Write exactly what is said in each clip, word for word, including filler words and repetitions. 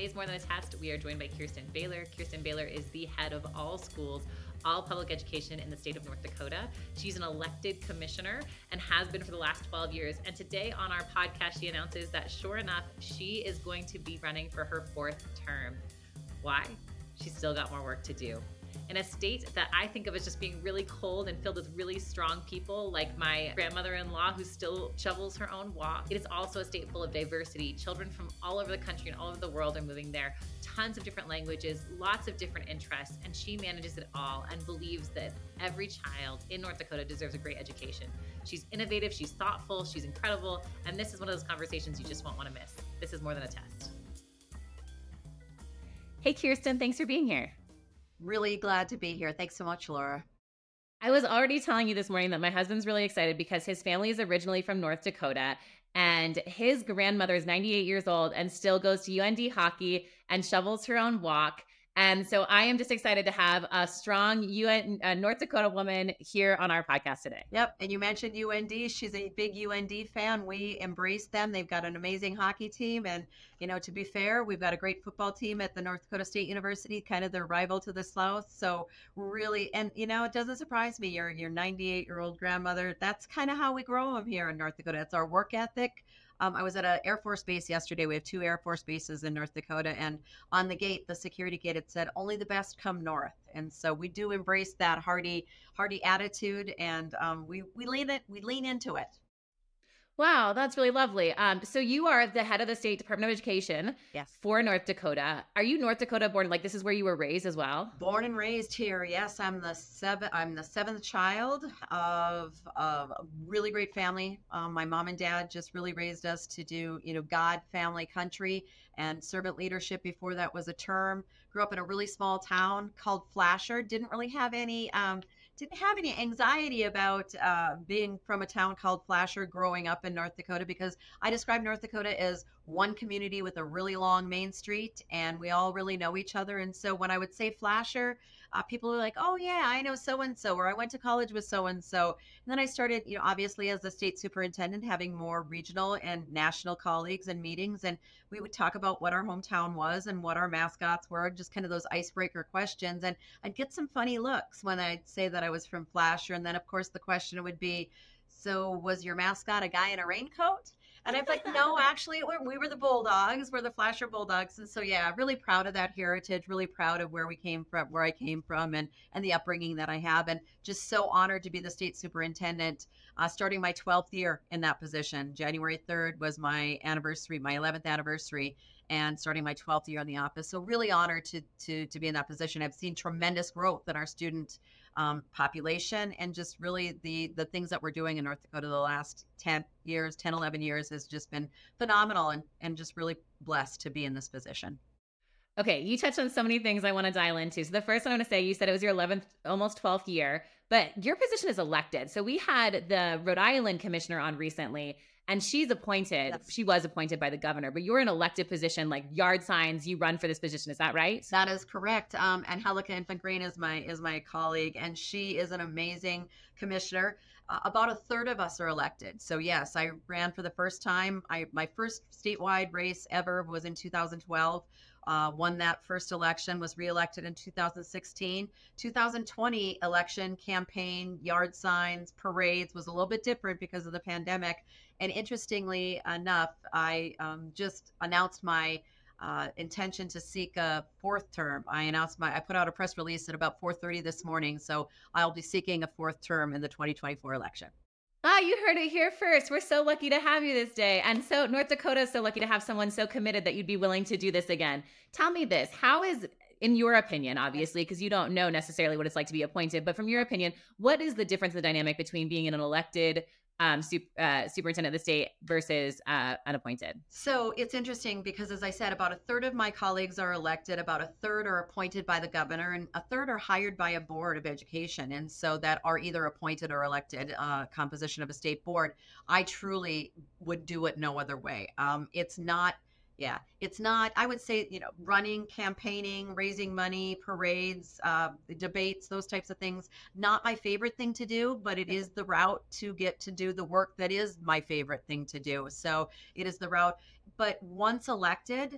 today's More Than a Test, we are joined by Kirsten Baesler. Kirsten Baesler is the head of all schools, all public education in the state of North Dakota. She's an elected commissioner and has been for the last twelve years. And today on our podcast, she announces that sure enough, she is going to be running for her fourth term. Why? She's still got more work to do. In a state that I think of as just being really cold and filled with really strong people, like my grandmother-in-law who still shovels her own walk, it is also a state full of diversity. Children from all over the country and all over the world are moving there. Tons of different languages, lots of different interests, and she manages it all and believes that every child in North Dakota deserves a great education. She's innovative, she's thoughtful, she's incredible, and this is one of those conversations you just won't want to miss. This is More Than a Test. Hey, Kirsten, thanks for being here. Really glad to be here. Thanks so much, Laura. I was already telling you this morning that my husband's really excited because his family is originally from North Dakota and his grandmother is ninety-eight years old and still goes to U N D hockey and shovels her own walk. And so I am just excited to have a strong U N, uh, North Dakota woman here on our podcast today. Yep. And you mentioned U N D. She's a big U N D fan. We embrace them. They've got an amazing hockey team. And, you know, to be fair, we've got a great football team at the North Dakota State University, kind of their rival to the South. So really, and, you know, it doesn't surprise me. Your your ninety-eight-year-old grandmother, that's kind of how we grow them here in North Dakota. It's our work ethic. Um, I was at an Air Force base yesterday. We have two Air Force bases in North Dakota, and on the gate, the security gate, it said, only the best come north. And so we do embrace that hardy, hardy attitude, and um, we, we lean it, we lean into it. Wow, that's really lovely. Um, so you are the head of the State Department of Education yes. for North Dakota. Are you North Dakota born? Like this is where you were raised as well? Born and raised here. Yes, I'm the seven. I'm the seventh child of, of a really great family. Um, my mom and dad just really raised us to do, you know, God, family, country, and servant leadership. Before that was a term. Grew up in a really small town called Flasher. Didn't really have any. Um, didn't have any anxiety about uh, being from a town called Flasher growing up in North Dakota, because I describe North Dakota as one community with a really long main street and we all really know each other. And so when I would say Flasher, uh, people are like, oh yeah, I know so-and-so, or I went to college with so-and-so. And then I started, you know, obviously as the state superintendent, having more regional and national colleagues and meetings. And we would talk about what our hometown was and what our mascots were, just kind of those icebreaker questions. And I'd get some funny looks when I'd say that I was from Flasher. And then of course the question would be, so was your mascot a guy in a raincoat? And I'm like, no, actually, we were the Bulldogs. We're the Flasher Bulldogs. And so, yeah, really proud of that heritage, really proud of where we came from, where I came from, and, and the upbringing that I have. And just so honored to be the state superintendent, uh, starting my twelfth year in that position. January third was my anniversary, my eleventh anniversary, and starting my twelfth year in the office. So really honored to, to, to be in that position. I've seen tremendous growth in our student Um, population, and just really the the things that we're doing in North Dakota the last ten years, ten, eleven years has just been phenomenal, and, and just really blessed to be in this position. Okay, you touched on so many things I want to dial into. So the first one I want to say, you said it was your eleventh, almost twelfth year, but your position is elected. So we had the Rhode Island commissioner on recently, and she's appointed, That's- she was appointed by the governor, but you're an elected position, like yard signs, you run for this position, is that right? That is correct. Um, and Angelica Infant-Green is my, is my colleague, and she is an amazing commissioner. Uh, about a third of us are elected. So yes, I ran for the first time. I, my first statewide race ever was in two thousand twelve. Uh, won that first election, was reelected in two thousand sixteen. two thousand twenty election campaign, yard signs, parades was a little bit different because of the pandemic. And interestingly enough, I um, just announced my uh, intention to seek a fourth term. I announced my, I put out a press release at about four thirty this morning. So I'll be seeking a fourth term in the twenty twenty-four election. Ah, you heard it here first. We're so lucky to have you this day. And so North Dakota is so lucky to have someone so committed that you'd be willing to do this again. Tell me this, how is, in your opinion, obviously, because you don't know necessarily what it's like to be appointed, but from your opinion, what is the difference in the dynamic between being in an elected Um, super, uh, superintendent of the state versus uh, unappointed? So it's interesting because, as I said, about a third of my colleagues are elected, about a third are appointed by the governor, and a third are hired by a board of education. And so that are either appointed or elected uh, composition of a state board. I truly would do it no other way. Um, it's not Yeah, it's not, I would say, you know, running, campaigning, raising money, parades, uh, debates, those types of things. Not my favorite thing to do, but it is the route to get to do the work that is my favorite thing to do. So it is the route. But once elected,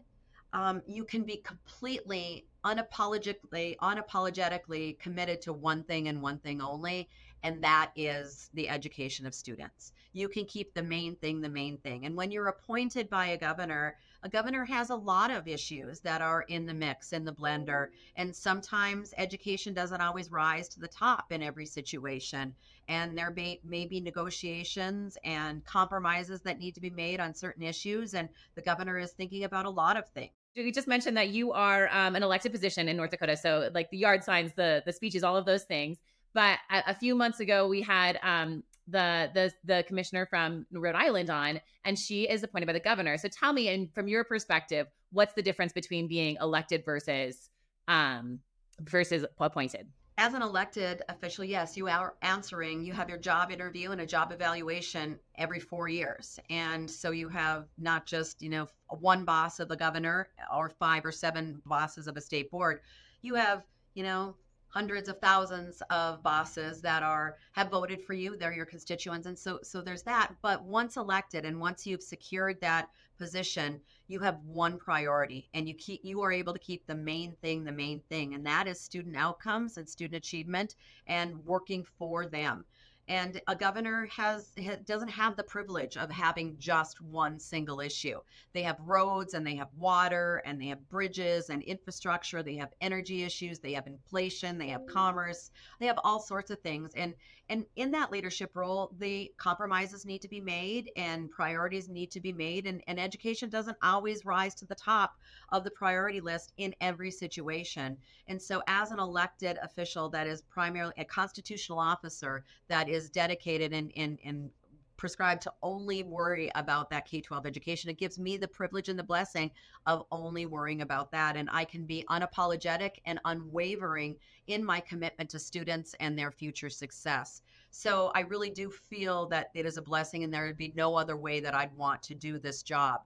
um, you can be completely unapologetically, unapologetically committed to one thing and one thing only, and that is the education of students. You can keep the main thing the main thing. And when you're appointed by a governor, a governor has a lot of issues that are in the mix, in the blender, and sometimes education doesn't always rise to the top in every situation. And there may, may be negotiations and compromises that need to be made on certain issues, and the governor is thinking about a lot of things. You just mentioned that you are um, an elected position in North Dakota, so like the yard signs, the the speeches, all of those things. But a, a few months ago, we had um, the the the commissioner from Rhode Island on, and she is appointed by the governor. So tell me, and from your perspective, what's the difference between being elected versus um, versus appointed? As an elected official, yes, you are answering. You have your job interview and a job evaluation every four years. And so you have not just, you know, one boss of the governor or five or seven bosses of a state board. You have, you know, hundreds of thousands of bosses that are have voted for you. They're your constituents. And so so there's that. But once elected and once you've secured that position, you have one priority, and you keep you are able to keep the main thing the main thing, and that is student outcomes and student achievement and working for them. And a governor has, ha, doesn't have the privilege of having just one single issue. They have roads, and they have water, and they have bridges and infrastructure. They have energy issues. They have inflation. They have commerce. They have all sorts of things. And and in that leadership role, the compromises need to be made, and priorities need to be made. And, and education doesn't always rise to the top of the priority list in every situation. And so as an elected official that is primarily a constitutional officer that is dedicated and, and, and prescribed to only worry about that K twelve education, it gives me the privilege and the blessing of only worrying about that. And I can be unapologetic and unwavering in my commitment to students and their future success. So I really do feel that it is a blessing, and there would be no other way that I'd want to do this job.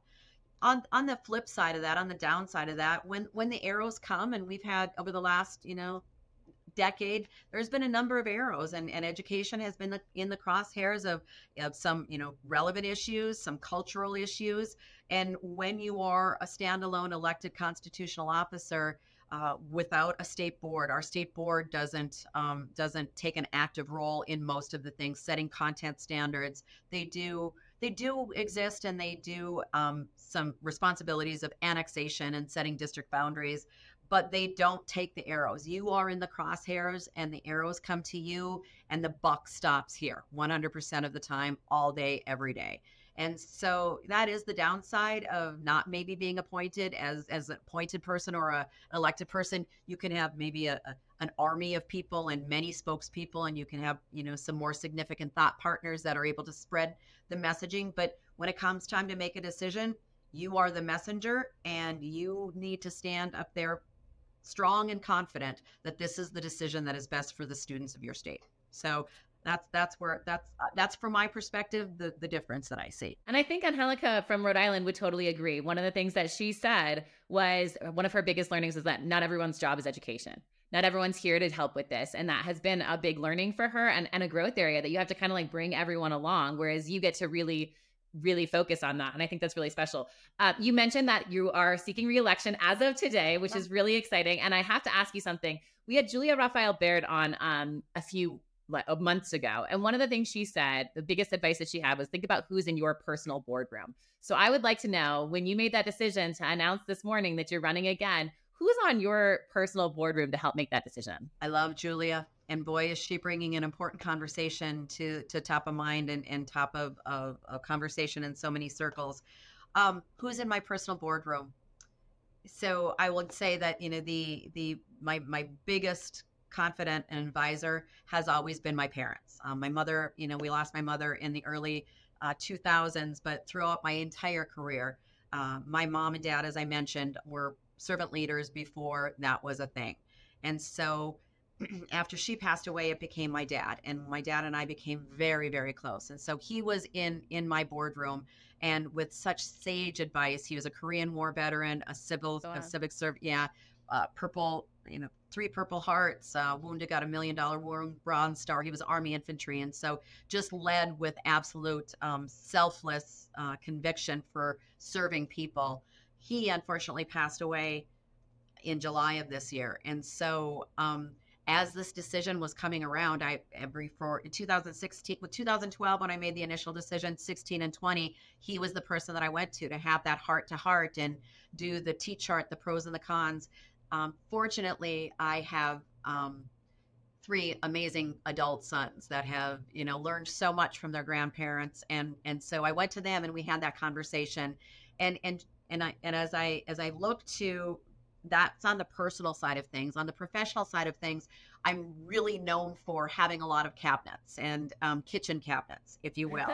On, on the flip side of that, on the downside of that, when, when the arrows come, and we've had over the last, you know, decade, there's been a number of arrows, and, and education has been in the crosshairs of, of some, you know, relevant issues, some cultural issues. And when you are a standalone elected constitutional officer uh, without a state board, our state board doesn't um, doesn't take an active role in most of the things, setting content standards. They do. They do exist, and they do um, some responsibilities of annexation and setting district boundaries, but they don't take the arrows. You are in the crosshairs, and the arrows come to you, and the buck stops here one hundred percent of the time, all day, every day. And so that is the downside of not maybe being appointed as, as an appointed person or a, an elected person. You can have maybe a, a an army of people and many spokespeople, and you can have, you know, some more significant thought partners that are able to spread the messaging. But when it comes time to make a decision, you are the messenger, and you need to stand up there strong and confident that this is the decision that is best for the students of your state. So that's that's where that's that's from my perspective the the difference that I see. And I think Angelica from Rhode Island would totally agree. One of the things that she said was one of her biggest learnings is that not everyone's job is education. Not everyone's here to help with this, and that has been a big learning for her and, and a growth area that you have to kind of like bring everyone along, whereas you get to really really focus on that. And I think that's really special. Uh, you mentioned that you are seeking re-election as of today, which is really exciting. And I have to ask you something. We had Julia Raphael Baird on um, a few like, months ago. And one of the things she said, the biggest advice that she had was think about who's in your personal boardroom. So I would like to know, when you made that decision to announce this morning that you're running again, who's on your personal boardroom to help make that decision? I love Julia. And boy, is she bringing an important conversation to, to top of mind and, and top of, of, of conversation in so many circles. Um, who's in my personal boardroom? So I would say that, you know, the, the, my, my biggest confidant and advisor has always been my parents. Um, my mother, you know, we lost my mother in the early uh, two thousands, but throughout my entire career, uh, my mom and dad, as I mentioned, were servant leaders before that was a thing. And so after she passed away, it became my dad, and my dad and I became very, very close. And so he was in, in my boardroom, and with such sage advice. He was a Korean War veteran, a civil, oh, wow. a civic serv-, yeah, uh, purple, you know, three Purple Hearts, uh, wounded, got a million dollar wound, Bronze Star. He was Army infantry. And so just led with absolute um, selfless uh, conviction for serving people. he unfortunately passed away in July of this year. And so um, as this decision was coming around, I every for in two thousand sixteen, with two thousand twelve, when I made the initial decision, sixteen and twenty, he was the person that I went to to have that heart to heart and do the T-chart, the pros and the cons. Um, fortunately, I have um, three amazing adult sons that have, you know, learned so much from their grandparents. And and so I went to them and we had that conversation. And and and I and as I as I look to that's on the personal side of things. On the professional side of things, I'm really known for having a lot of cabinets and um, kitchen cabinets, if you will.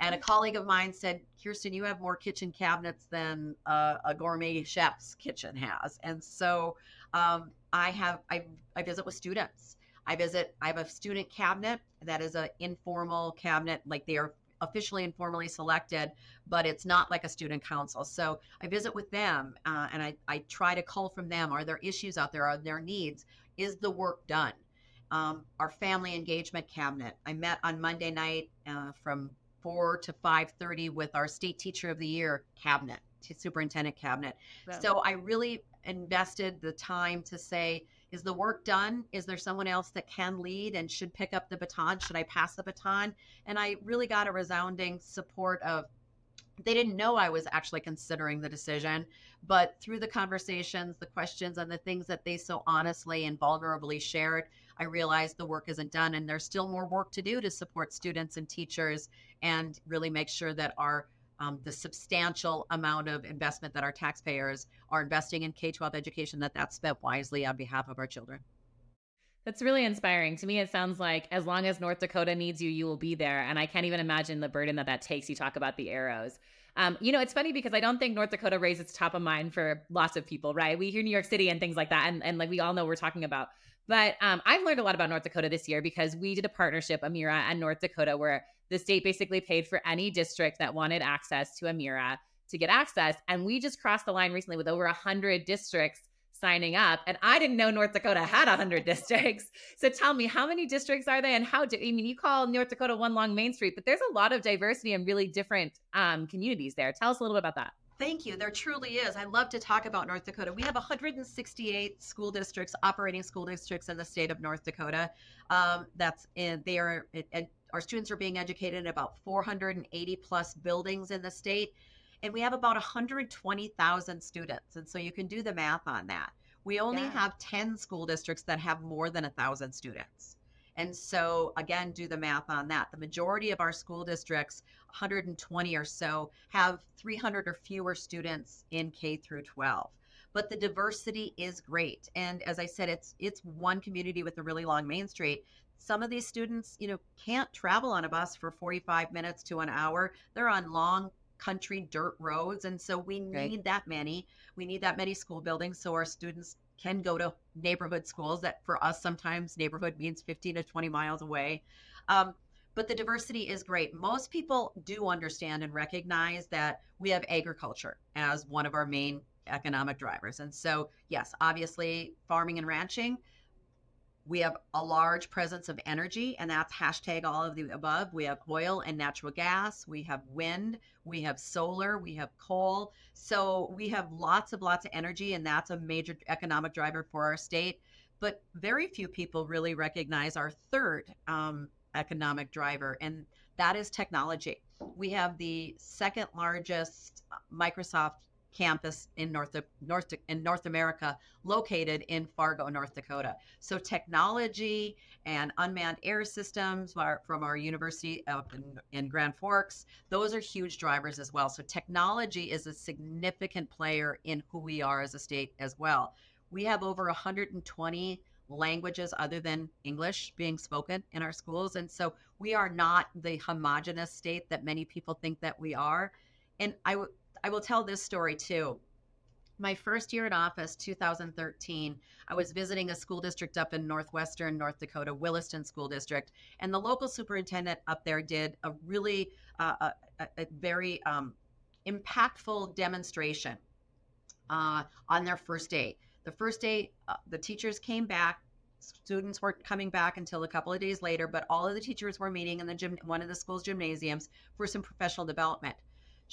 And a colleague of mine said, Kirsten, you have more kitchen cabinets than uh, a gourmet chef's kitchen has. And so um, I have, I, I visit with students. I visit, I have a student cabinet that is an informal cabinet, like they are officially and formally selected, but it's not like a student council. So I visit with them uh, and I, I try to cull from them. Are there issues out there? Are there needs? Is the work done? Um, our family engagement cabinet. I met on Monday night uh, from four to five thirty with our state teacher of the year cabinet, superintendent cabinet. Wow. So I really invested the time to say, is the work done? Is there someone else that can lead and should pick up the baton? Should I pass the baton? And I really got a resounding support of, they didn't know I was actually considering the decision, but through the conversations, the questions, and the things that they so honestly and vulnerably shared, I realized the work isn't done and there's still more work to do to support students and teachers and really make sure that our Um, the substantial amount of investment that our taxpayers are investing in K through twelve education, that that's spent wisely on behalf of our children. That's really inspiring. To me, it sounds like as long as North Dakota needs you, you will be there. And I can't even imagine the burden that that takes. You talk about the arrows. Um, you know, it's funny because I don't think North Dakota raises top of mind for lots of people, right? We hear New York City and things like that. And, and like we all know we're talking about. But um, I've learned a lot about North Dakota this year because we did a partnership, Amira and North Dakota, where the state basically paid for any district that wanted access to Amira to get access. And we just crossed the line recently with over one hundred districts signing up. And I didn't know North Dakota had one hundred districts. So tell me, how many districts are they? And how do, I mean, you call North Dakota one long Main Street, but there's a lot of diversity and really different um, communities there. Tell us a little bit about that. Thank you. There truly is. I love to talk about North Dakota. We have one hundred sixty-eight school districts, operating school districts in the state of North Dakota. Um, that's in they are, it, it, our students are being educated in about four hundred eighty plus buildings in the state. And we have about one hundred twenty thousand students. And so you can do the math on that. We only yeah. have ten school districts that have more than one thousand students. And so again, do the math on that. The majority of our school districts, one hundred twenty or so, have three hundred or fewer students in K through twelve. But the diversity is great. And as I said, it's it's one community with a really long Main Street. Some of these students, you know, can't travel on a bus for forty-five minutes to an hour. They're on long country dirt roads. And so we need right. that many. We need that many school buildings so our students can go to neighborhood schools that for us, sometimes neighborhood means fifteen to twenty miles away. Um, but the diversity is great. Most people do understand and recognize that we have agriculture as one of our main economic drivers. And so, yes, obviously farming and ranching, we have a large presence of energy, and that's hashtag all of the above. We have oil and natural gas. We have wind. We have solar. We have coal. So we have lots of lots of energy, and that's a major economic driver for our state. But very few people really recognize our third um, economic driver, and that is technology. We have the second largest Microsoft campus in North North in North America, located in Fargo, North Dakota. So technology and unmanned air systems are from our university up in, in Grand Forks, those are huge drivers as well. So technology is a significant player in who we are as a state as well. We have over one hundred twenty languages other than English being spoken in our schools. And so we are not the homogenous state that many people think that we are. And I would I will tell this story too. My first year in office, two thousand thirteen, I was visiting a school district up in northwestern North Dakota, Williston School District, and the local superintendent up there did a really, uh, a, a very um, impactful demonstration uh, on their first day. The first day, uh, the teachers came back. Students weren't coming back until a couple of days later, but all of the teachers were meeting in the gym, one of the school's gymnasiums for some professional development.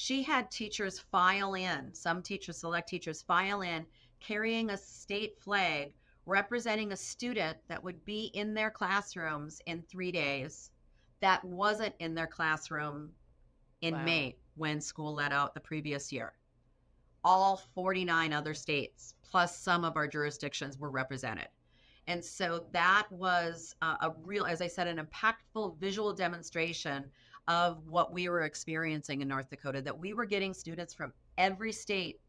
She had teachers file in, some teachers, select teachers file in, carrying a state flag, representing a student that would be in their classrooms in three days that wasn't in their classroom in wow. May when school let out the previous year. All forty-nine other states, plus some of our jurisdictions, were represented. And so that was a, a real, as I said, an impactful visual demonstration of what we were experiencing in North Dakota, that we were getting students from every state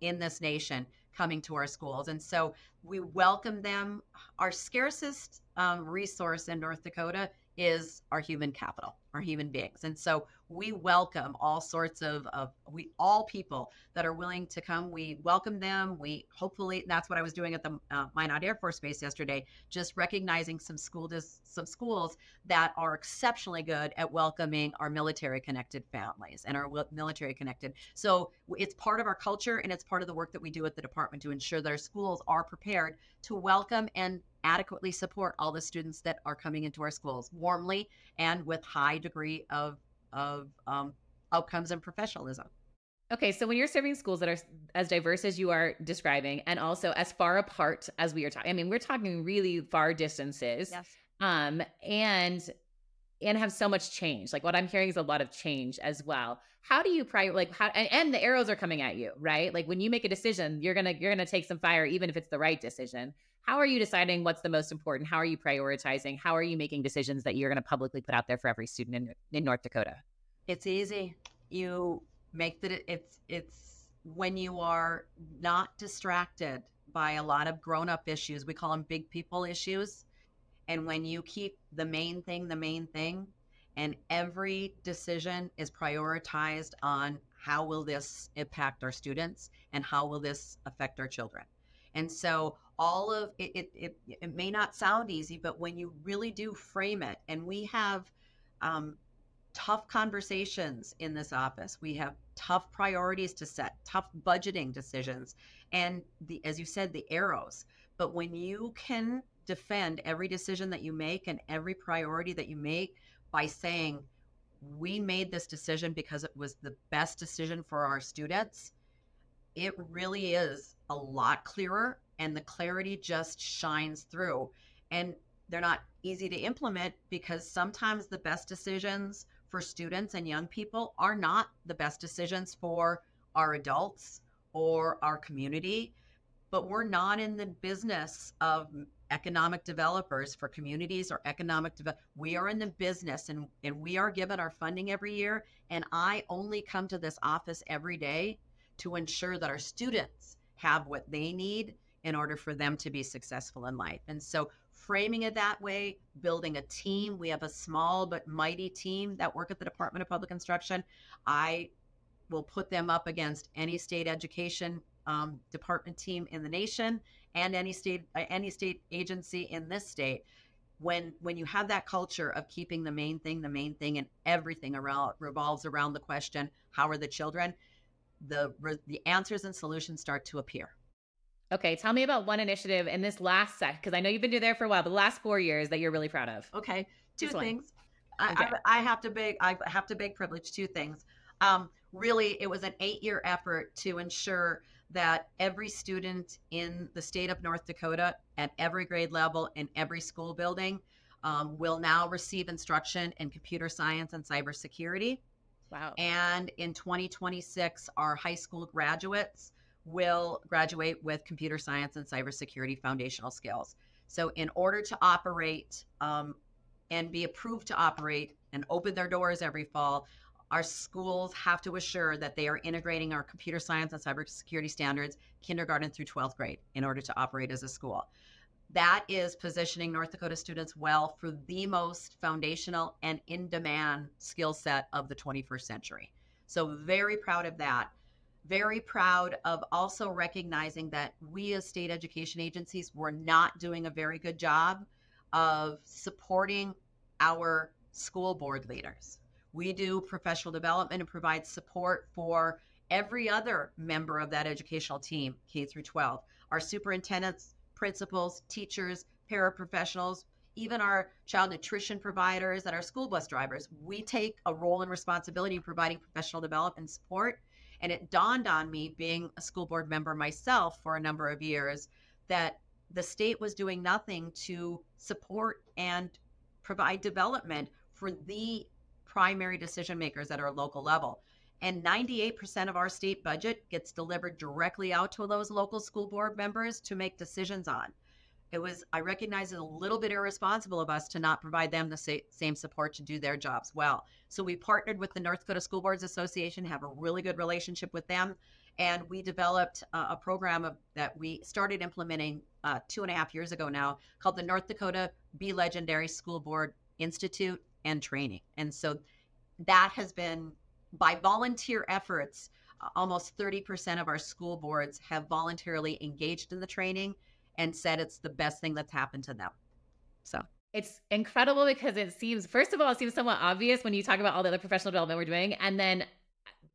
in this nation coming to our schools. And so we welcome them. Our scarcest um, resource in North Dakota is our human capital, our human beings. And so we welcome all sorts of, of we all people that are willing to come. We welcome them. We hopefully, that's what I was doing at the uh, Minot Air Force Base yesterday, just recognizing some school dis, some schools that are exceptionally good at welcoming our military connected families and our military connected. So it's part of our culture, and it's part of the work that we do at the department to ensure that our schools are prepared to welcome and adequately support all the students that are coming into our schools warmly and with high degree of of um, outcomes and professionalism. Okay, so when you're serving schools that are as diverse as you are describing, and also as far apart as we are talking, I mean, we're talking really far distances, yes. um, and and have so much change. Like what I'm hearing is a lot of change as well. How do you prior like how and, and the arrows are coming at you, right? Like when you make a decision, you're gonna you're gonna take some fire, even if it's the right decision. How are you deciding what's the most important? How are you prioritizing? How are you making decisions that you're going to publicly put out there for every student in, in North Dakota? It's easy. You make the, it's, it's when you are not distracted by a lot of grown-up issues, we call them big people issues. And when you keep the main thing, the main thing, and every decision is prioritized on how will this impact our students and how will this affect our children? And so all of it it, it, it may not sound easy, but when you really do frame it, and we have um, tough conversations in this office, we have tough priorities to set, tough budgeting decisions, and the, as you said, the arrows. But when you can defend every decision that you make and every priority that you make by saying, we made this decision because it was the best decision for our students, it really is a lot clearer, and the clarity just shines through. And they're not easy to implement because sometimes the best decisions for students and young people are not the best decisions for our adults or our community. But we're not in the business of economic developers for communities or economic develop. We are in the business, and, and we are given our funding every year. And I only come to this office every day to ensure that our students have what they need in order for them to be successful in life. And so framing it that way, building a team, we have a small but mighty team that work at the Department of Public Instruction. I will put them up against any state education um, department team in the nation and any state uh, any state agency in this state. When when you have that culture of keeping the main thing, the main thing, and everything around revolves around the question, how are the children? The the answers and solutions start to appear. Okay, tell me about one initiative in this last set, because I know you've been there for a while, but the last four years that you're really proud of. Okay, two just things. I, okay. I, I have to big I have to big privilege two things. Um, really, it was an eight-year effort to ensure that every student in the state of North Dakota at every grade level in every school building um, will now receive instruction in computer science and cybersecurity. Wow. And in twenty twenty-six, our high school graduates will graduate with computer science and cybersecurity foundational skills. So in order to operate um, and be approved to operate and open their doors every fall, our schools have to assure that they are integrating our computer science and cybersecurity standards, kindergarten through twelfth grade, in order to operate as a school. That is positioning North Dakota students well for the most foundational and in-demand skill set of the twenty-first century. So very proud of that. Very proud of also recognizing that we as state education agencies were not doing a very good job of supporting our school board leaders. We do professional development and provide support for every other member of that educational team, K through twelve. Our superintendents, principals, teachers, paraprofessionals, even our child nutrition providers and our school bus drivers, we take a role and responsibility in providing professional development support. And it dawned on me, being a school board member myself for a number of years, that the state was doing nothing to support and provide development for the primary decision makers at our local level. And ninety-eight percent of our state budget gets delivered directly out to those local school board members to make decisions on. It was, I recognize it's a little bit irresponsible of us to not provide them the same support to do their jobs well. So we partnered with the North Dakota School Boards Association, have a really good relationship with them. And we developed uh, a program of, that we started implementing uh, two and a half years ago now, called the North Dakota Be Legendary School Board Institute and Training. And so that has been, by volunteer efforts, uh, almost thirty percent of our school boards have voluntarily engaged in the training and said it's the best thing that's happened to them. So it's incredible, because it seems, first of all, it seems somewhat obvious when you talk about all the other professional development we're doing. And then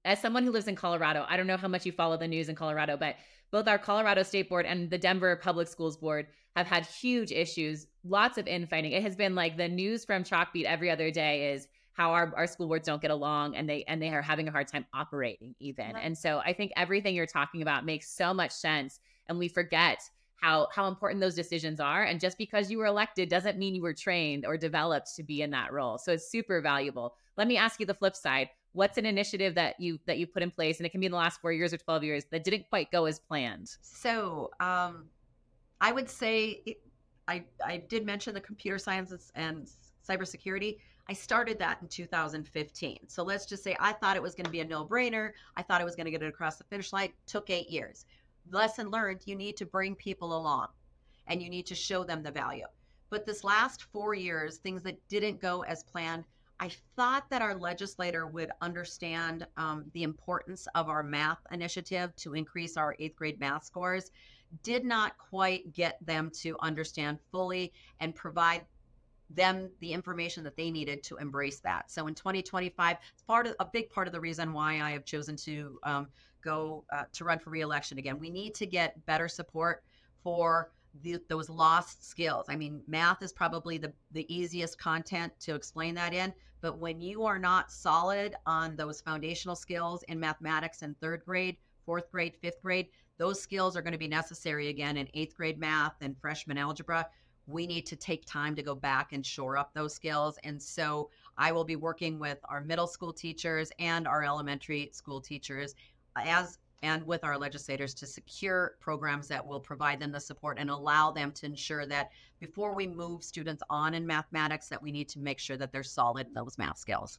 as someone who lives in Colorado, I don't know how much you follow the news in Colorado, but both our Colorado State Board and the Denver Public Schools Board have had huge issues, lots of infighting. It has been like the news from Chalkbeat every other day is how our, our school boards don't get along, and they and they are having a hard time operating even. Right. And so I think everything you're talking about makes so much sense, and we forget how how important those decisions are. And just because you were elected doesn't mean you were trained or developed to be in that role. So it's super valuable. Let me ask you the flip side. What's an initiative that you that you put in place, and it can be in the last four years or twelve years, that didn't quite go as planned? So um, I would say, it, I, I did mention the computer science and cybersecurity. I started that in two thousand fifteen. So let's just say I thought it was going to be a no-brainer. I thought I was going to get it across the finish line. Took eight years. Lesson learned, you need to bring people along and you need to show them the value. But this last four years, things that didn't go as planned, I thought that our legislator would understand um, the importance of our math initiative to increase our eighth grade math scores. Did not quite get them to understand fully and provide them the information that they needed to embrace that. So in twenty twenty-five, it's part of a big part of the reason why I have chosen to um, go uh, to run for re-election again. We need to get better support for the, those lost skills. I mean, math is probably the, the easiest content to explain that in, but when you are not solid on those foundational skills in mathematics in third grade, fourth grade, fifth grade, those skills are going to be necessary again in eighth grade math and freshman algebra. We need to take time to go back and shore up those skills. And so I will be working with our middle school teachers and our elementary school teachers as and with our legislators to secure programs that will provide them the support and allow them to ensure that before we move students on in mathematics, that we need to make sure that they're solid in those math skills.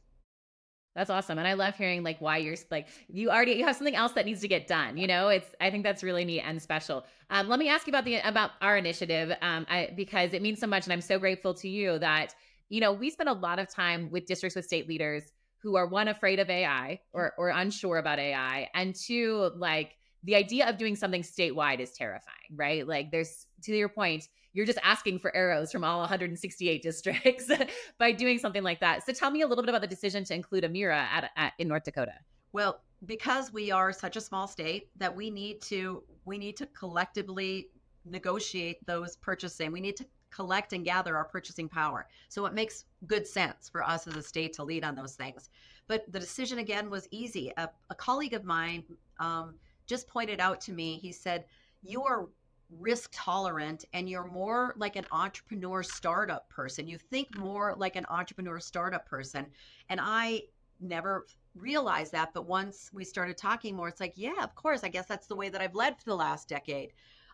That's awesome. And I love hearing like why you're like, you already, you have something else that needs to get done. You know, it's, I think that's really neat and special. Um, let me ask you about the, about our initiative, um, I, because it means so much. And I'm so grateful to you that, you know, we spend a lot of time with districts, with state leaders who are one, afraid of A I or, or unsure about A I. And two, like the idea of doing something statewide is terrifying, right? Like there's, to your point, you're just asking for arrows from all one hundred sixty-eight districts by doing something like that. So tell me a little bit about the decision to include Amira at, at, in North Dakota. Well, because we are such a small state that we need to we need to collectively negotiate those purchasing. We need to collect and gather our purchasing power. So it makes good sense for us as a state to lead on those things. But the decision, again, was easy. A, a colleague of mine um, just pointed out to me, he said, you are risk tolerant and you're more like an entrepreneur startup person. You think more like an entrepreneur startup person. And I never realized that. But once we started talking more, it's like, yeah, of course, I guess that's the way that I've led for the last decade.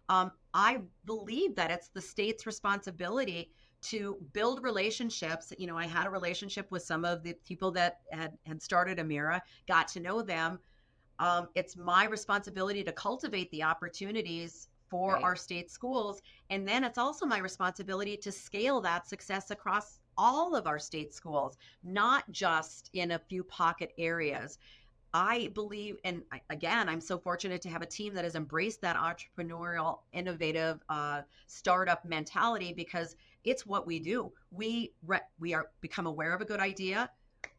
Um, I believe that it's the state's responsibility to build relationships. You know, I had a relationship with some of the people that had, had started Amira, got to know them. Um, it's my responsibility to cultivate the opportunities for right. our state schools. And then it's also my responsibility to scale that success across all of our state schools, not just in a few pocket areas. I believe, and I, again, I'm so fortunate to have a team that has embraced that entrepreneurial, innovative uh, startup mentality, because it's what we do. We re- we are become aware of a good idea.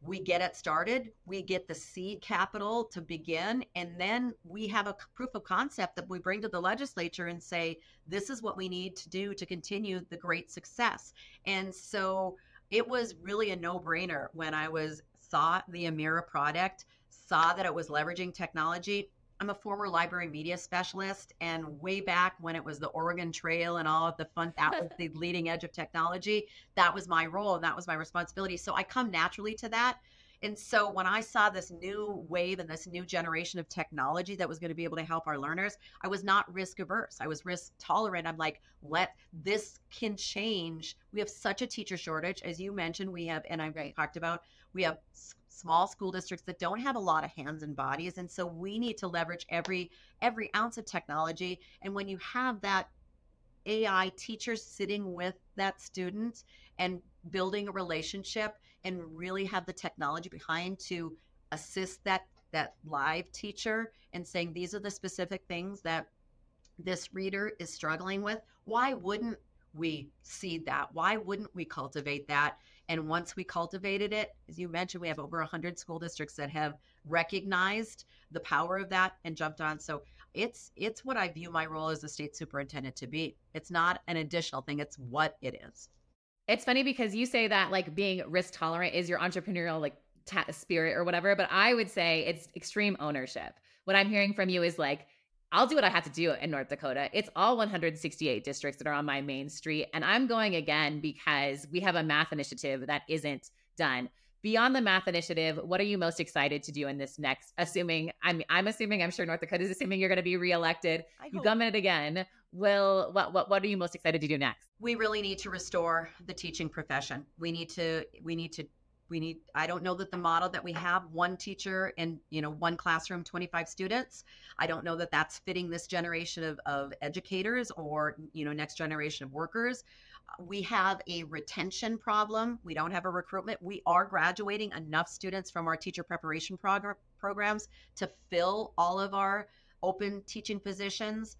we get it started, we get the seed capital to begin, and then we have a proof of concept that we bring to the legislature and say, this is what we need to do to continue the great success. And so it was really a no-brainer when I was saw the Amira product, saw that it was leveraging technology. I'm a former library media specialist, and way back when it was the Oregon Trail and all of the fun, that was the leading edge of technology. That was my role and that was my responsibility. So I come naturally to that. And so when I saw this new wave and this new generation of technology that was going to be able to help our learners, I was not risk averse. I was risk tolerant. I'm like, let this can change. We have such a teacher shortage, as you mentioned, we have, and I've right. talked about, we have small school districts that don't have a lot of hands and bodies. And so we need to leverage every every ounce of technology. And when you have that A I teacher sitting with that student and building a relationship and really have the technology behind to assist that that live teacher and saying, these are the specific things that this reader is struggling with, why wouldn't we seed that? Why wouldn't we cultivate that? And once we cultivated it, as you mentioned, we have over one hundred school districts that have recognized the power of that and jumped on. So it's it's what I view my role as a state superintendent to be. It's not an additional thing. It's what it is. It's funny because you say that like being risk tolerant is your entrepreneurial like ta- spirit or whatever, but I would say it's extreme ownership. What I'm hearing from you is like, I'll do what I have to do in North Dakota. It's all one hundred sixty-eight districts that are on my main street. And I'm going again because we have a math initiative that isn't done. Beyond the math initiative, what are you most excited to do in this next, assuming, I'm I'm assuming, I'm sure North Dakota is assuming you're going to be reelected. You gum it again. Will, what, what, what are you most excited to do next? We really need to restore the teaching profession. We need to, we need to, we need, I don't know that the model that we have, one teacher and, you know, one classroom, twenty-five students, I don't know that that's fitting this generation of, of educators or, you know, next generation of workers. We have a retention problem. We don't have a recruitment. We are graduating enough students from our teacher preparation prog- programs to fill all of our open teaching positions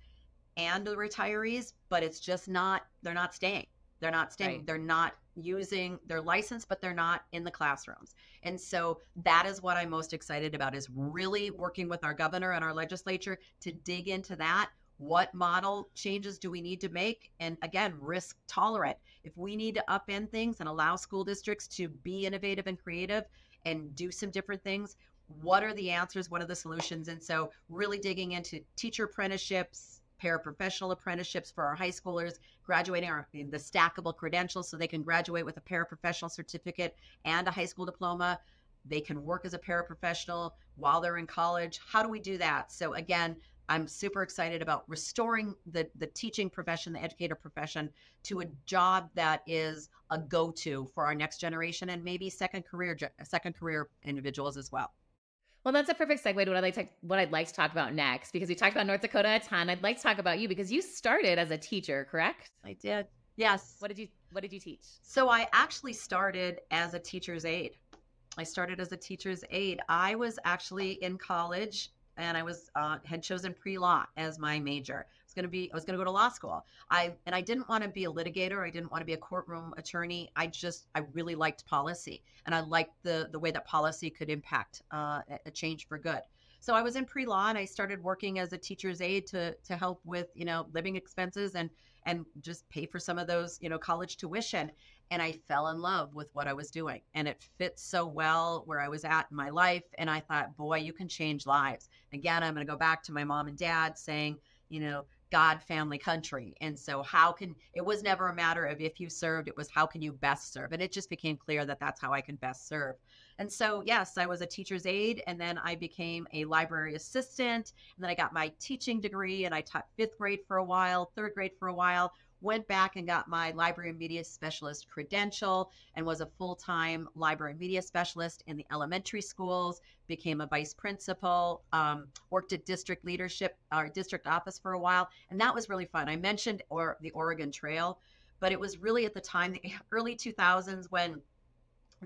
and the retirees, but it's just not, they're not staying. They're not staying. Right. They're not using their license, but they're not in the classrooms. And so that is what I'm most excited about, is really working with our governor and our legislature to dig into that. What model changes do we need to make? And again, risk tolerant. If we need to upend things and allow school districts to be innovative and creative and do some different things, what are the answers? What are the solutions? And so really digging into teacher apprenticeships, paraprofessional apprenticeships for our high schoolers, graduating our, the stackable credentials so they can graduate with a paraprofessional certificate and a high school diploma. They can work as a paraprofessional while they're in college. How do we do that? So again, I'm super excited about restoring the, the teaching profession, the educator profession, to a job that is a go-to for our next generation and maybe second career, second career individuals as well. Well, that's a perfect segue to what I'd, like to, what I'd like to talk about next, because we talked about North Dakota a ton. I'd like to talk about you because you started as a teacher, correct? I did. Yes. What did you What did you teach? So I actually started as a teacher's aide. I started as a teacher's aide. I was actually in college, and I was uh, had chosen pre-law as my major. I was going to be I was going to go to law school. I and I didn't want to be a litigator. I didn't want to be a courtroom attorney. I just I really liked policy, and I liked the the way that policy could impact uh, a change for good. So I was in pre-law, and I started working as a teacher's aide to to help with, you know, living expenses and and just pay for some of those, you know, college tuition. And I fell in love with what I was doing, and it fit so well where I was at in my life. And I thought, boy, you can change lives. Again, I'm going to go back to my mom and dad saying, you know, God, family, country. And so how can, it was never a matter of if you served, it was how can you best serve? And it just became clear that that's how I can best serve. And so, yes, I was a teacher's aide, and then I became a library assistant, and then I got my teaching degree, and I taught fifth grade for a while, third grade for a while, went back and got my library and media specialist credential and was a full-time library and media specialist in the elementary schools, became a vice principal, um, worked at district leadership or district office for a while. And that was really fun. I mentioned or the Oregon Trail, but it was really at the time, the early two thousands, when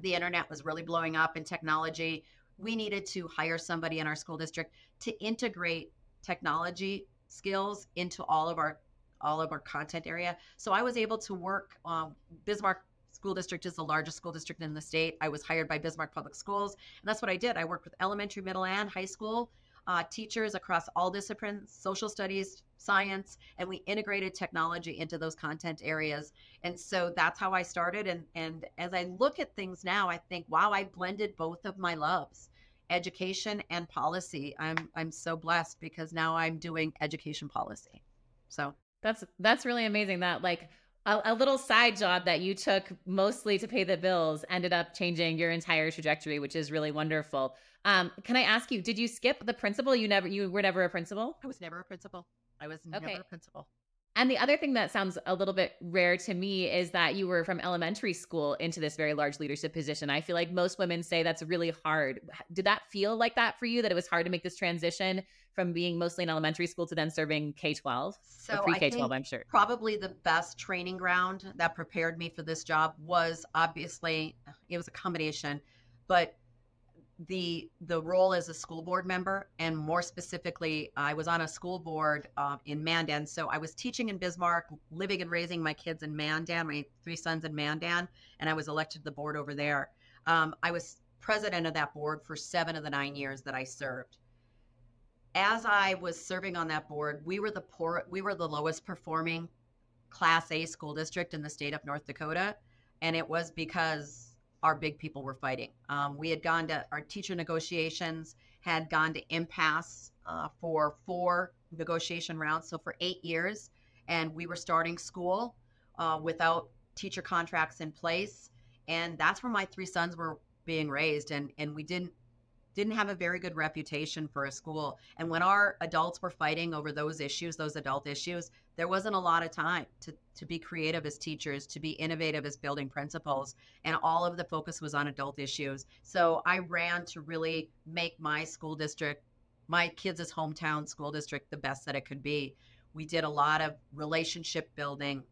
the internet was really blowing up and technology, we needed to hire somebody in our school district to integrate technology skills into all of our all of our content area. So I was able to work, um, Bismarck school district is the largest school district in the state. I was hired by Bismarck Public Schools, and that's what I did. I worked with elementary, middle, and high school uh, teachers across all disciplines, social studies, science, and we integrated technology into those content areas. And so that's how I started. And, and as I look at things now, I think, wow, I blended both of my loves, education and policy. I'm I'm so blessed because now I'm doing education policy. So that's that's really amazing that like a, a little side job that you took mostly to pay the bills ended up changing your entire trajectory, which is really wonderful. Um, can I ask you, did you skip the principal? You never you were never a principal? I was never a principal. I was okay. never a principal. And the other thing that sounds a little bit rare to me is that you were from elementary school into this very large leadership position. I feel like most women say that's really hard. Did that feel like that for you, that it was hard to make this transition from being mostly in elementary school to then serving K twelve? So pre-K twelve, I think I'm sure. Probably the best training ground that prepared me for this job was obviously, it was a combination, but the the role as a school board member, and more specifically, I was on a school board uh, in Mandan. So I was teaching in Bismarck, living and raising my kids in Mandan, my three sons in Mandan, and I was elected to the board over there. Um, I was president of that board for seven of the nine years that I served. As I was serving on that board, we were the poor, we were the lowest performing Class A school district in the state of North Dakota, and it was because our big people were fighting. Um, we had gone to our teacher negotiations, had gone to impasse uh, for four negotiation rounds. So for eight years, and we were starting school uh, without teacher contracts in place. And that's where my three sons were being raised. And, and we didn't, didn't have a very good reputation for a school. And when our adults were fighting over those issues, those adult issues, there wasn't a lot of time to, to be creative as teachers, to be innovative as building principals. And all of the focus was on adult issues. So I ran to really make my school district, my kids' hometown school district, the best that it could be. We did a lot of relationship building.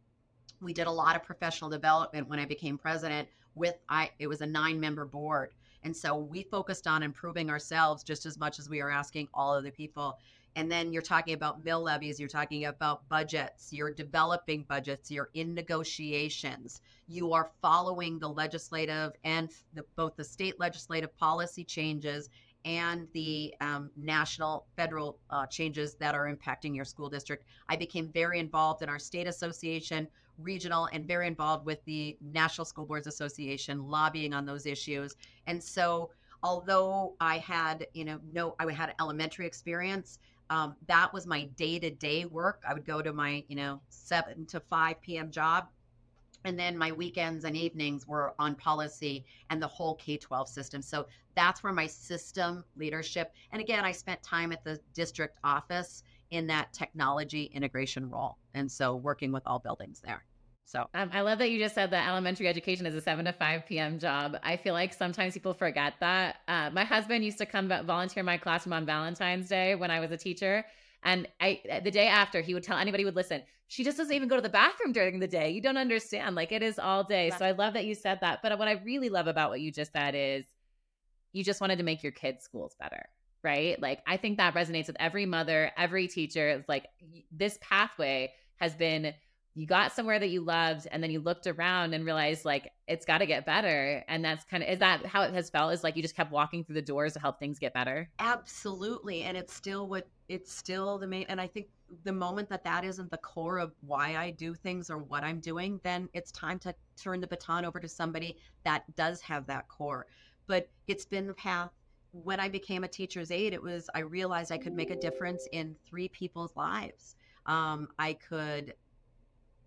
We did a lot of professional development when I became president with, I, it was a nine member board. And so we focused on improving ourselves just as much as we are asking all other people. And then you're talking about mill levies, you're talking about budgets, you're developing budgets, you're in negotiations, you are following the legislative and the, both the state legislative policy changes and the um, national federal uh, changes that are impacting your school district. I became very involved in our state association, regional, and very involved with the National School Boards Association, lobbying on those issues. And so although I had, you know, no, I had elementary experience, um, that was my day-to-day work. I would go to my, you know, seven to five p.m. job. And then my weekends and evenings were on policy and the whole K twelve system. So that's where my system leadership. And again, I spent time at the district office in that technology integration role. And so working with all buildings there. So um, I love that you just said that elementary education is a seven to five p.m. job. I feel like sometimes people forget that. Uh, my husband used to come volunteer in my classroom on Valentine's Day when I was a teacher. And I, the day after, he would tell anybody who would listen, she just doesn't even go to the bathroom during the day. You don't understand. Like, it is all day. So I love that you said that. But what I really love about what you just said is you just wanted to make your kids' schools better, right? Like, I think that resonates with every mother, every teacher. It's like this pathway has been, you got somewhere that you loved and then you looked around and realized like, it's got to get better. And that's kind of, is that how it has felt, is like you just kept walking through the doors to help things get better? Absolutely. And it's still what, it's still the main, and I think the moment that that isn't the core of why I do things or what I'm doing, then it's time to turn the baton over to somebody that does have that core. But it's been the path. When I became a teacher's aide, it was, I realized I could make a difference in three people's lives. Um, I could,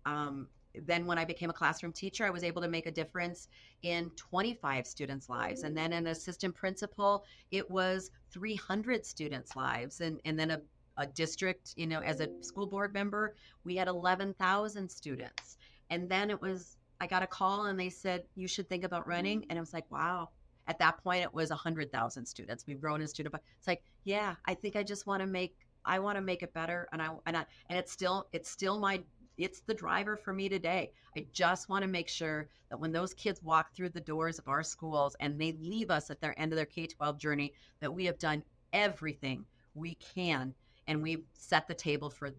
um, then when I became a classroom teacher, I was able to make a difference in twenty-five students' lives. And then an assistant principal, it was three hundred students' lives. And, and then a, a district, you know, as a school board member, we had eleven thousand students. And then it was, I got a call and they said, you should think about running. And I was like, wow. At that point, it was one hundred thousand students. We've grown in student. It's like, yeah, I think I just want to make, I want to make it better. And I, and I, and it's still, it's still my, it's the driver for me today. I just want to make sure that when those kids walk through the doors of our schools and they leave us at their end of their K twelve journey, that we have done everything we can and we've set the table for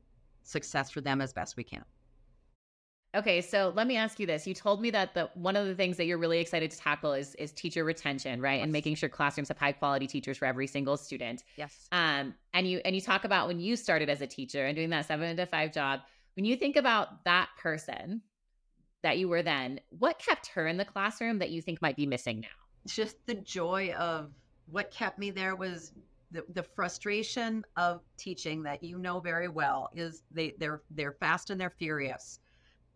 success for them as best we can. Okay, so let me ask you this. You told me that the one of the things that you're really excited to tackle is is teacher retention, right? Yes. And making sure classrooms have high quality teachers for every single student. Yes. Um, and you and you talk about when you started as a teacher and doing that seven to five job. When you think about that person that you were then, what kept her in the classroom that you think might be missing now? It's just the joy of what kept me there was the, the frustration of teaching that you know very well is they they're they're fast and they're furious.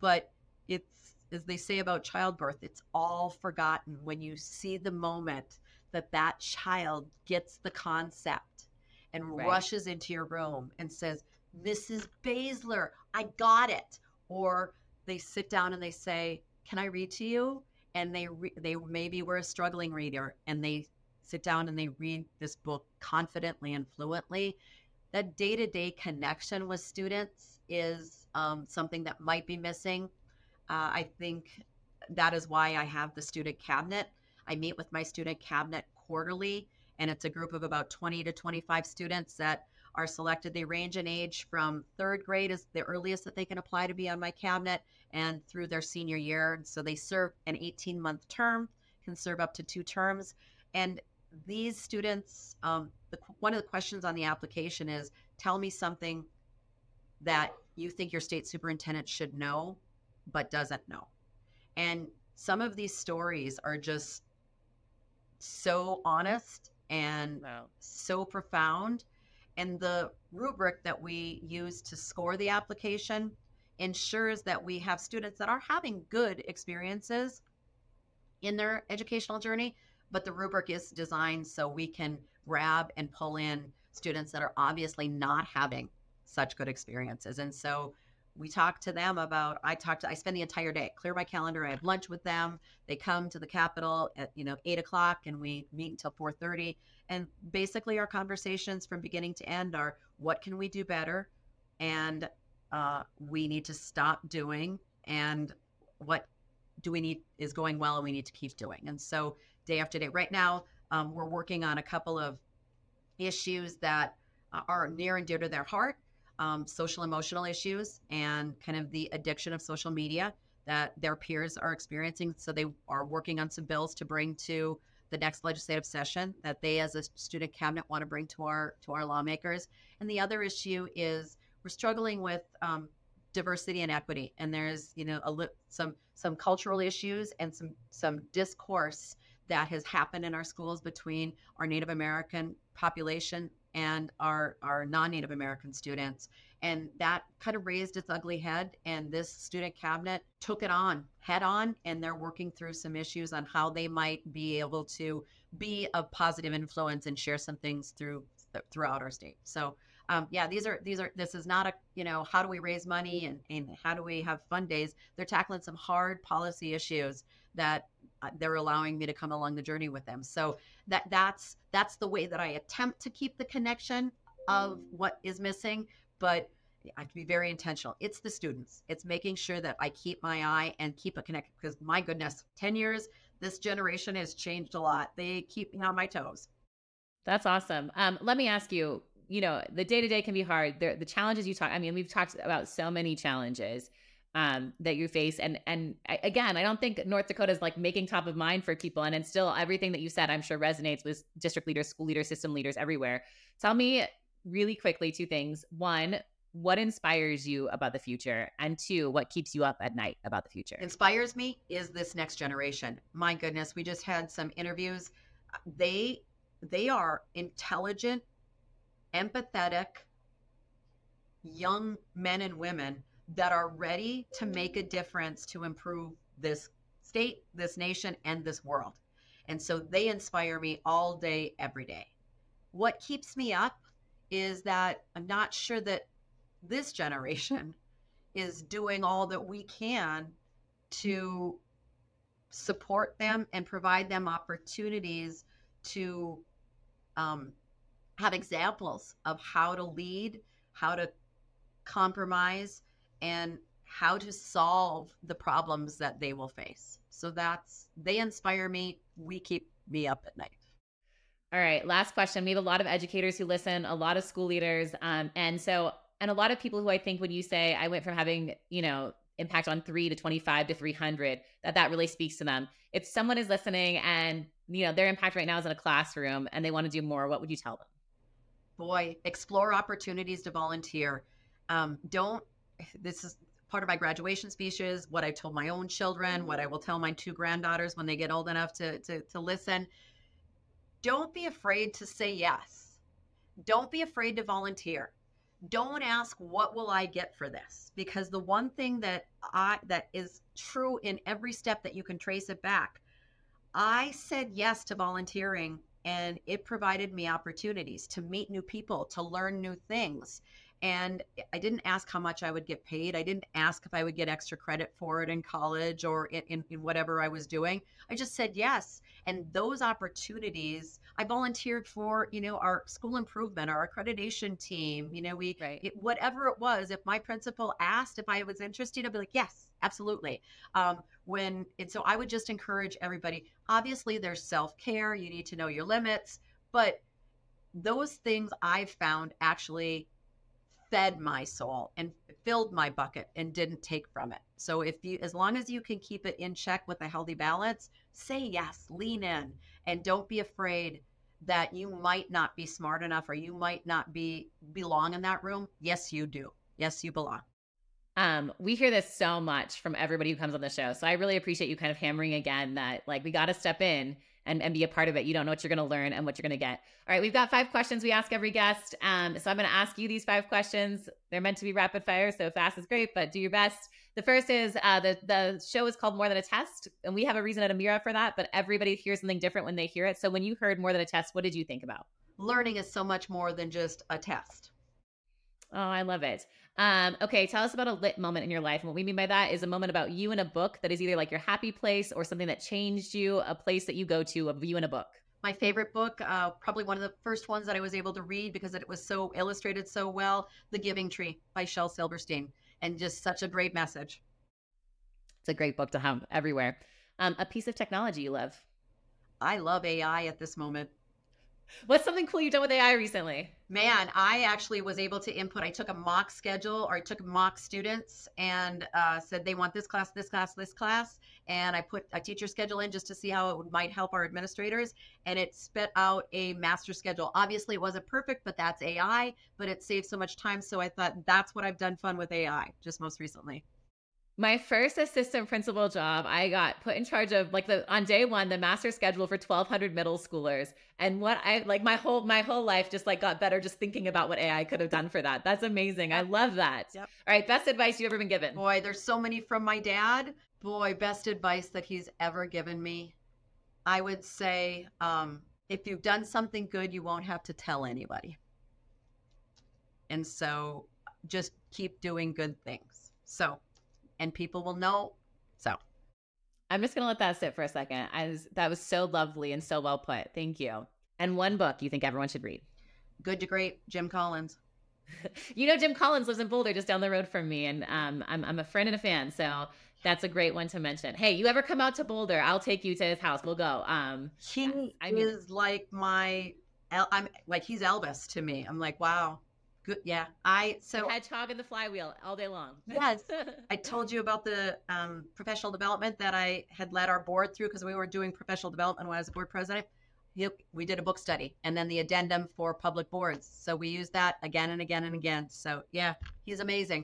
But it's, as they say about childbirth, it's all forgotten when you see the moment that that child gets the concept and right. rushes into your room and says, Missus Baesler, I got it. Or they sit down and they say, can I read to you? And they re- they maybe were a struggling reader and they sit down and they read this book confidently and fluently. That day-to-day connection with students is um, something that might be missing. Uh, I think that is why I have the student cabinet. I meet with my student cabinet quarterly, and it's a group of about twenty to twenty-five students that are selected. They range in age from third grade is the earliest that they can apply to be on my cabinet and through their senior year. So they serve an eighteen-month term, can serve up to two terms. And these students, um, the, one of the questions on the application is, tell me something that you think your state superintendent should know, but doesn't know. And some of these stories are just so honest and wow. so profound. And the rubric that we use to score the application ensures that we have students that are having good experiences in their educational journey, but the rubric is designed so we can grab and pull in students that are obviously not having such good experiences. And so we talk to them about, I talk to, I spend the entire day, clear my calendar, I have lunch with them. They come to the Capitol at, you know, eight o'clock and we meet until four thirty. And basically our conversations from beginning to end are, what can we do better? And uh, we need to stop doing, and what do we need is going well and we need to keep doing. And so day after day. Right now, um, we're working on a couple of issues that are near and dear to their heart, um, social emotional issues and kind of the addiction of social media that their peers are experiencing. So they are working on some bills to bring to the next legislative session that they as a student cabinet want to bring to our to our lawmakers. And the other issue is we're struggling with um, diversity and equity. And there's, you know, a li- some some cultural issues and some some discourse that has happened in our schools between our Native American population and our, our non-Native American students. And that kind of raised its ugly head, and this student cabinet took it on, head on, and they're working through some issues on how they might be able to be a positive influence and share some things through throughout our state. So um, yeah, these are, these are, this is not a, you know, how do we raise money and, and how do we have fun days? They're tackling some hard policy issues that they're allowing me to come along the journey with them. So that that's that's the way that I attempt to keep the connection of what is missing, but I have to be very intentional. It's the students. It's making sure that I keep my eye and keep a connection, because my goodness, ten years, this generation has changed a lot. They keep me on my toes. That's awesome. Um, let me ask you, you know, the day-to-day can be hard. The, the challenges you talk, I mean, we've talked about so many challenges Um, that you face. And and I, again, I don't think North Dakota is like making top of mind for people. And it's still everything that you said, I'm sure resonates with district leaders, school leaders, system leaders everywhere. Tell me really quickly two things. One, what inspires you about the future? And two, what keeps you up at night about the future? Inspires me is this next generation. My goodness, we just had some interviews. They, they are intelligent, empathetic, young men and women that are ready to make a difference to improve this state, this nation, and this world. And so they inspire me all day, every day. What keeps me up is that I'm not sure that this generation is doing all that we can to support them and provide them opportunities to um, have examples of how to lead, how to compromise, and how to solve the problems that they will face. So that's, they inspire me. We keep me up at night. All right, last question. We have a lot of educators who listen, a lot of school leaders. Um, and so, and a lot of people who I think when you say, I went from having, you know, impact on three to twenty-five to three hundred, that that really speaks to them. If someone is listening and, you know, their impact right now is in a classroom and they want to do more, what would you tell them? Boy, explore opportunities to volunteer. Um, don't, this is part of my graduation speeches, what I told my own children, what I will tell my two granddaughters when they get old enough to, to, to listen. Don't be afraid to say yes. Don't be afraid to volunteer. Don't ask, what will I get for this? Because the one thing that I, that is true in every step that you can trace it back, I said yes to volunteering and it provided me opportunities to meet new people, to learn new things. And I didn't ask how much I would get paid. I didn't ask if I would get extra credit for it in college or in, in, in whatever I was doing. I just said yes. And those opportunities, I volunteered for, you know, our school improvement, our accreditation team, you know, we, right. it, whatever it was, if my principal asked if I was interested, I'd be like, yes, absolutely. Um, when, and so I would just encourage everybody, obviously there's self-care, you need to know your limits, but those things I've found actually fed my soul and filled my bucket and didn't take from it. So if you, as long as you can keep it in check with a healthy balance, say yes, lean in, and don't be afraid that you might not be smart enough or you might not be belong in that room. Yes, you do. Yes, you belong. Um, we hear this so much from everybody who comes on the show. So I really appreciate you kind of hammering again that like, we got to step in and, and be a part of it. You don't know what you're going to learn and what you're going to get. All right. We've got five questions we ask every guest. Um, so I'm going to ask you these five questions. They're meant to be rapid fire. So fast is great, but do your best. The first is uh, the, the show is called More Than a Test. And we have a reason at Amira for that, but everybody hears something different when they hear it. So when you heard More Than a Test, what did you think about? Learning is so much more than just a test. Oh, I love it. Um, okay. Tell us about a lit moment in your life. And what we mean by that is a moment about you in a book that is either like your happy place or something that changed you, a place that you go to, of you in a book. My favorite book, uh, probably one of the first ones that I was able to read because it was so illustrated so well, The Giving Tree by Shel Silverstein, and just such a great message. It's a great book to have everywhere. Um, a piece of technology you love. I love A I at this moment. What's something cool you've done with A I recently? Man, I actually was able to input. I took a mock schedule or I took mock students and uh, said they want this class, this class, this class. And I put a teacher schedule in just to see how it would, might help our administrators. And it spit out a master schedule. Obviously, it wasn't perfect, but that's A I. But it saved so much time. So I thought that's what I've done fun with A I just most recently. My first assistant principal job, I got put in charge of like the, on day one, the master schedule for twelve hundred middle schoolers. And what I like my whole, my whole life just like got better just thinking about what A I could have done for that. That's amazing. I love that. Yep. All right. Best advice you've ever been given. Boy, there's so many from my dad. Boy, best advice that he's ever given me. I would say, um, if you've done something good, you won't have to tell anybody. And so just keep doing good things. So and people will know. So I'm just going to let that sit for a second. I was, that was so lovely and so well put. Thank you. And one book you think everyone should read. Good to Great, Jim Collins. You know, Jim Collins lives in Boulder, just down the road from me. And um, I'm, I'm a friend and a fan. So that's a great one to mention. Hey, you ever come out to Boulder, I'll take you to his house. We'll go. Um, he I mean, is like my, I'm like, he's Elvis to me. I'm like, wow. Good. Yeah. I, so hedgehog and the flywheel all day long. Yes. I told you about the um, professional development that I had led our board through because we were doing professional development when I was board president. We did a book study and then the addendum for public boards. So we used that again and again and again. So yeah, he's amazing.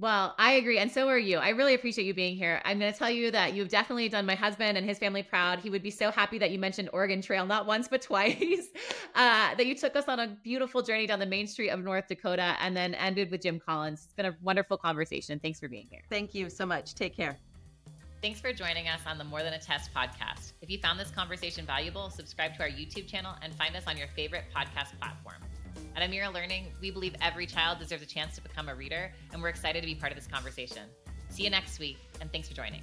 Well, I agree. And so are you. I really appreciate you being here. I'm going to tell you that you've definitely done my husband and his family proud. He would be so happy that you mentioned Oregon Trail, not once, but twice, uh, that you took us on a beautiful journey down the main street of North Dakota and then ended with Jim Collins. It's been a wonderful conversation. Thanks for being here. Thank you so much. Take care. Thanks for joining us on the More Than a Test podcast. If you found this conversation valuable, subscribe to our YouTube channel and find us on your favorite podcast platform. At Amira Learning, we believe every child deserves a chance to become a reader, and we're excited to be part of this conversation. See you next week, and thanks for joining.